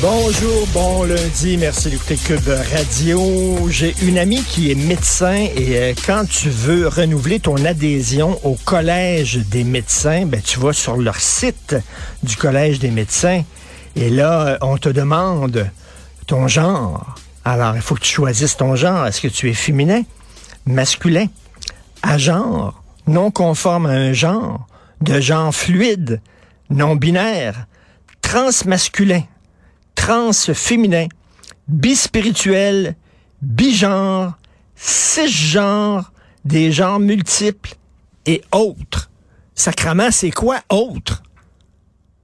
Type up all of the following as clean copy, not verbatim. Bonjour, bon lundi, merci d'écouter Cube Radio. J'ai une amie qui est médecin et quand tu veux renouveler ton adhésion au Collège des médecins, tu vas sur leur site du Collège des médecins et là, on te demande ton genre. Alors, il faut que tu choisisses ton genre. Est-ce que tu es féminin, masculin, à genre, non conforme à un genre, de genre fluide, non binaire, transmasculin, transféminin, bispirituel, bigenre, cisgenre, des genres multiples et autres. Sacrement, c'est quoi autre?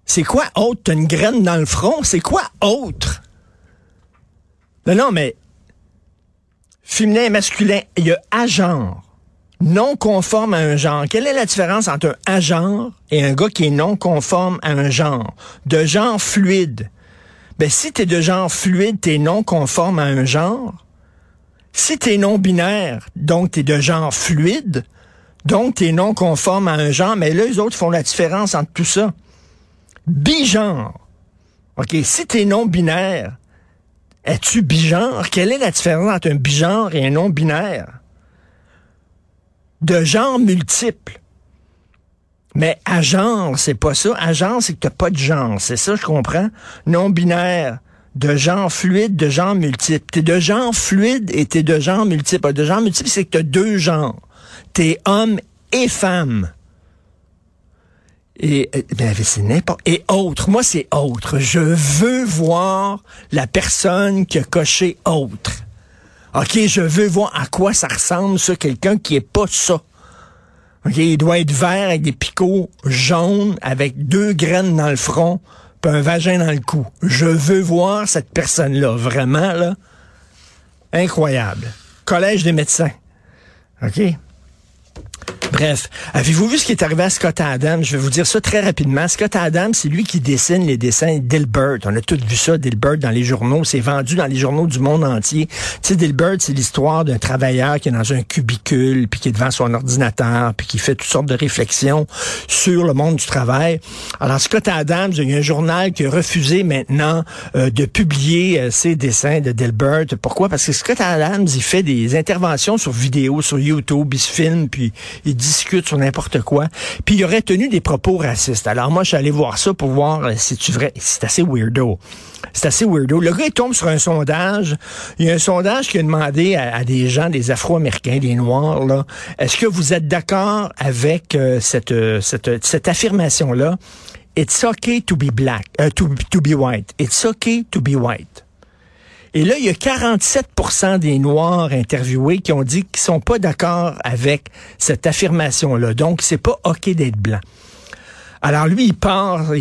C'est quoi autre? T'as une graine dans le front? C'est quoi autre? Non, mais féminin et masculin, il y a agenre, non conforme à un genre. Quelle est la différence entre un agenre et un gars qui est non conforme à un genre? De genre fluide. Si t'es de genre fluide, t'es non conforme à un genre. Si t'es non binaire, donc t'es de genre fluide, donc t'es non conforme à un genre. Mais là, les autres font la différence entre tout ça. Bigenre. OK, si t'es non binaire, es-tu bigenre? Quelle est la différence entre un bigenre et un non-binaire? De genre multiple. Mais à genre, c'est pas ça. À genre, c'est que t'as pas de genre. C'est ça, je comprends. Non-binaire, de genre fluide, de genre multiple. T'es de genre fluide et t'es de genre multiple. De genre multiple, c'est que t'as deux genres. T'es homme et femme. C'est n'importe. Et autre. Moi, c'est autre. Je veux voir la personne qui a coché autre. OK, je veux voir à quoi ça ressemble, ça, quelqu'un qui est pas ça. OK, il doit être vert avec des picots jaunes, avec deux graines dans le front, puis un vagin dans le cou. Je veux voir cette personne-là. Vraiment, là. Incroyable. Collège des médecins. OK? Bref, avez-vous vu ce qui est arrivé à Scott Adams? Je vais vous dire ça très rapidement. Scott Adams, c'est lui qui dessine les dessins Dilbert. On a tous vu ça, Dilbert, dans les journaux. C'est vendu dans les journaux du monde entier. Tu sais, Dilbert, c'est l'histoire d'un travailleur qui est dans un cubicule, puis qui est devant son ordinateur, puis qui fait toutes sortes de réflexions sur le monde du travail. Alors, Scott Adams, il y a un journal qui a refusé maintenant de publier ses dessins de Dilbert. Pourquoi? Parce que Scott Adams, il fait des interventions sur vidéo, sur YouTube, il se filme, puis il discute sur n'importe quoi, puis il aurait tenu des propos racistes. Alors moi, je suis allé voir ça pour voir si c'est vrai. C'est assez weirdo. Le gars, il tombe sur un sondage. Il y a un sondage qui a demandé à des gens, des Afro-Américains, des Noirs, là, est-ce que vous êtes d'accord avec cette affirmation-là? It's okay to be black, to be white. It's okay to be white. Et là, il y a 47% des Noirs interviewés qui ont dit qu'ils sont pas d'accord avec cette affirmation-là. Donc, c'est pas OK d'être blanc. Alors, lui, il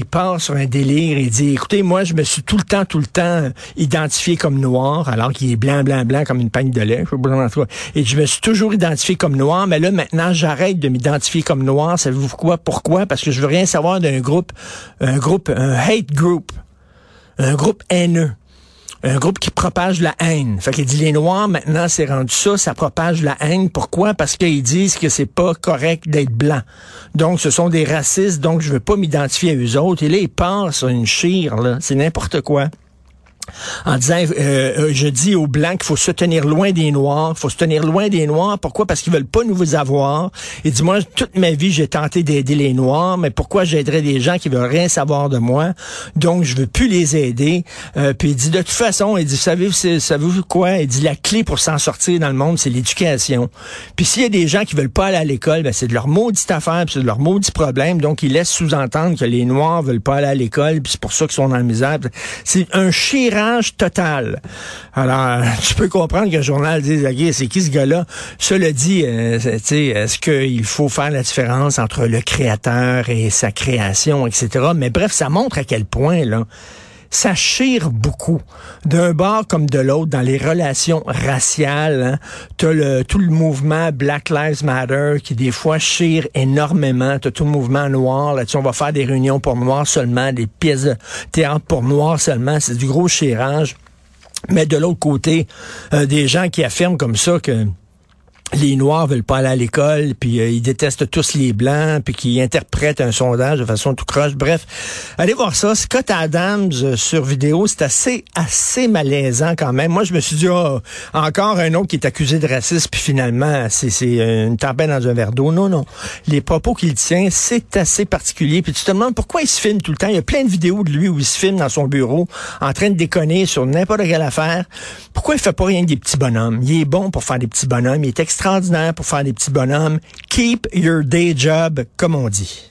part sur un délire et dit, écoutez, moi, je me suis tout le temps identifié comme noir, alors qu'il est blanc, comme une panne de lait. Et je me suis toujours identifié comme noir, mais là, maintenant, j'arrête de m'identifier comme noir. Savez-vous pourquoi? Parce que je veux rien savoir d'un groupe, un hate group, un groupe haineux. Un groupe qui propage la haine. Fait qu'il dit, les Noirs, maintenant, c'est rendu ça, ça propage la haine. Pourquoi? Parce qu'ils disent que c'est pas correct d'être blanc. Donc, ce sont des racistes, donc je veux pas m'identifier à eux autres. Et là, ils passent sur une chire, là. C'est n'importe quoi. en disant, je dis aux Blancs qu'il faut se tenir loin des Noirs, il faut se tenir loin des Noirs. Pourquoi? Parce qu'ils veulent pas nous avoir. Il dit, moi, toute ma vie, j'ai tenté d'aider les Noirs, mais pourquoi j'aiderais des gens qui veulent rien savoir de moi? Donc, je veux plus les aider. Puis il dit, de toute façon, il dit, savez-vous quoi? Il dit, la clé pour s'en sortir dans le monde, c'est l'éducation. Puis s'il y a des gens qui veulent pas aller à l'école, ben, c'est de leur maudite affaire, puis c'est de leur maudit problème. Donc, il laisse sous-entendre que les Noirs veulent pas aller à l'école, puis c'est pour ça qu'ils sont dans la misère. C'est un chirage total. Alors, tu peux comprendre qu'un journal dise, OK, c'est qui ce gars-là? Cela dit, est-ce qu'il faut faire la différence entre le créateur et sa création, etc.? Mais bref, ça montre à quel point, là, ça chire beaucoup, d'un bord comme de l'autre, dans les relations raciales. Hein. T'as tout le mouvement Black Lives Matter qui, des fois, chire énormément. T'as tout le mouvement noir. Là-dessus, on va faire des réunions pour noirs seulement, des pièces de théâtre pour noirs seulement. C'est du gros chirage. Mais de l'autre côté, des gens qui affirment comme ça que les Noirs veulent pas aller à l'école, puis ils détestent tous les Blancs, puis qui interprètent un sondage de façon tout croche. Bref, allez voir ça. Scott Adams sur vidéo, c'est assez malaisant quand même. Moi, je me suis dit, encore un autre qui est accusé de racisme, puis finalement, c'est une tempête dans un verre d'eau. Non. Les propos qu'il tient, c'est assez particulier. Puis tu te demandes pourquoi il se filme tout le temps. Il y a plein de vidéos de lui où il se filme dans son bureau, en train de déconner sur n'importe quelle affaire. Pourquoi il fait pas rien que des petits bonhommes? Il est bon pour faire des petits bonhommes. Il est extraordinaire pour faire des petits bonhommes. Keep your day job, comme on dit.